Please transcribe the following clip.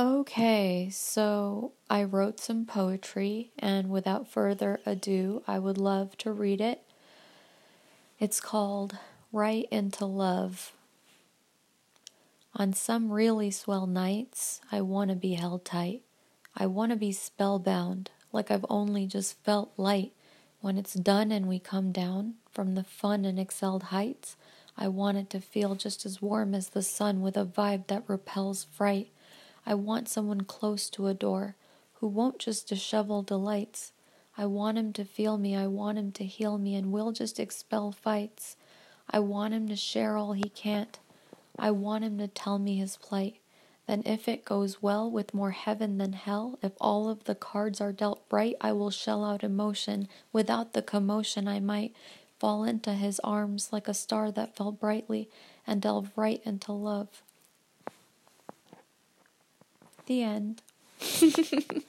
Okay, so I wrote some poetry, and without further ado, I would love to read it. It's called Right Into Love. On some really swell nights, I want to be held tight. I want to be spellbound, like I've only just felt light. When it's done and we come down from the fun and excelled heights, I want it to feel just as warm as the sun with a vibe that repels fright. I want someone close to adore who won't just dishevel delights. I want him to feel me, I want him to heal me, and we'll just expel fights. I want him to share all he can't. I want him to tell me his plight. Then if it goes well with more heaven than hell, if all of the cards are dealt right, I will shell out emotion. Without the commotion, I might fall into his arms like a star that fell brightly, and delve right into love. The end.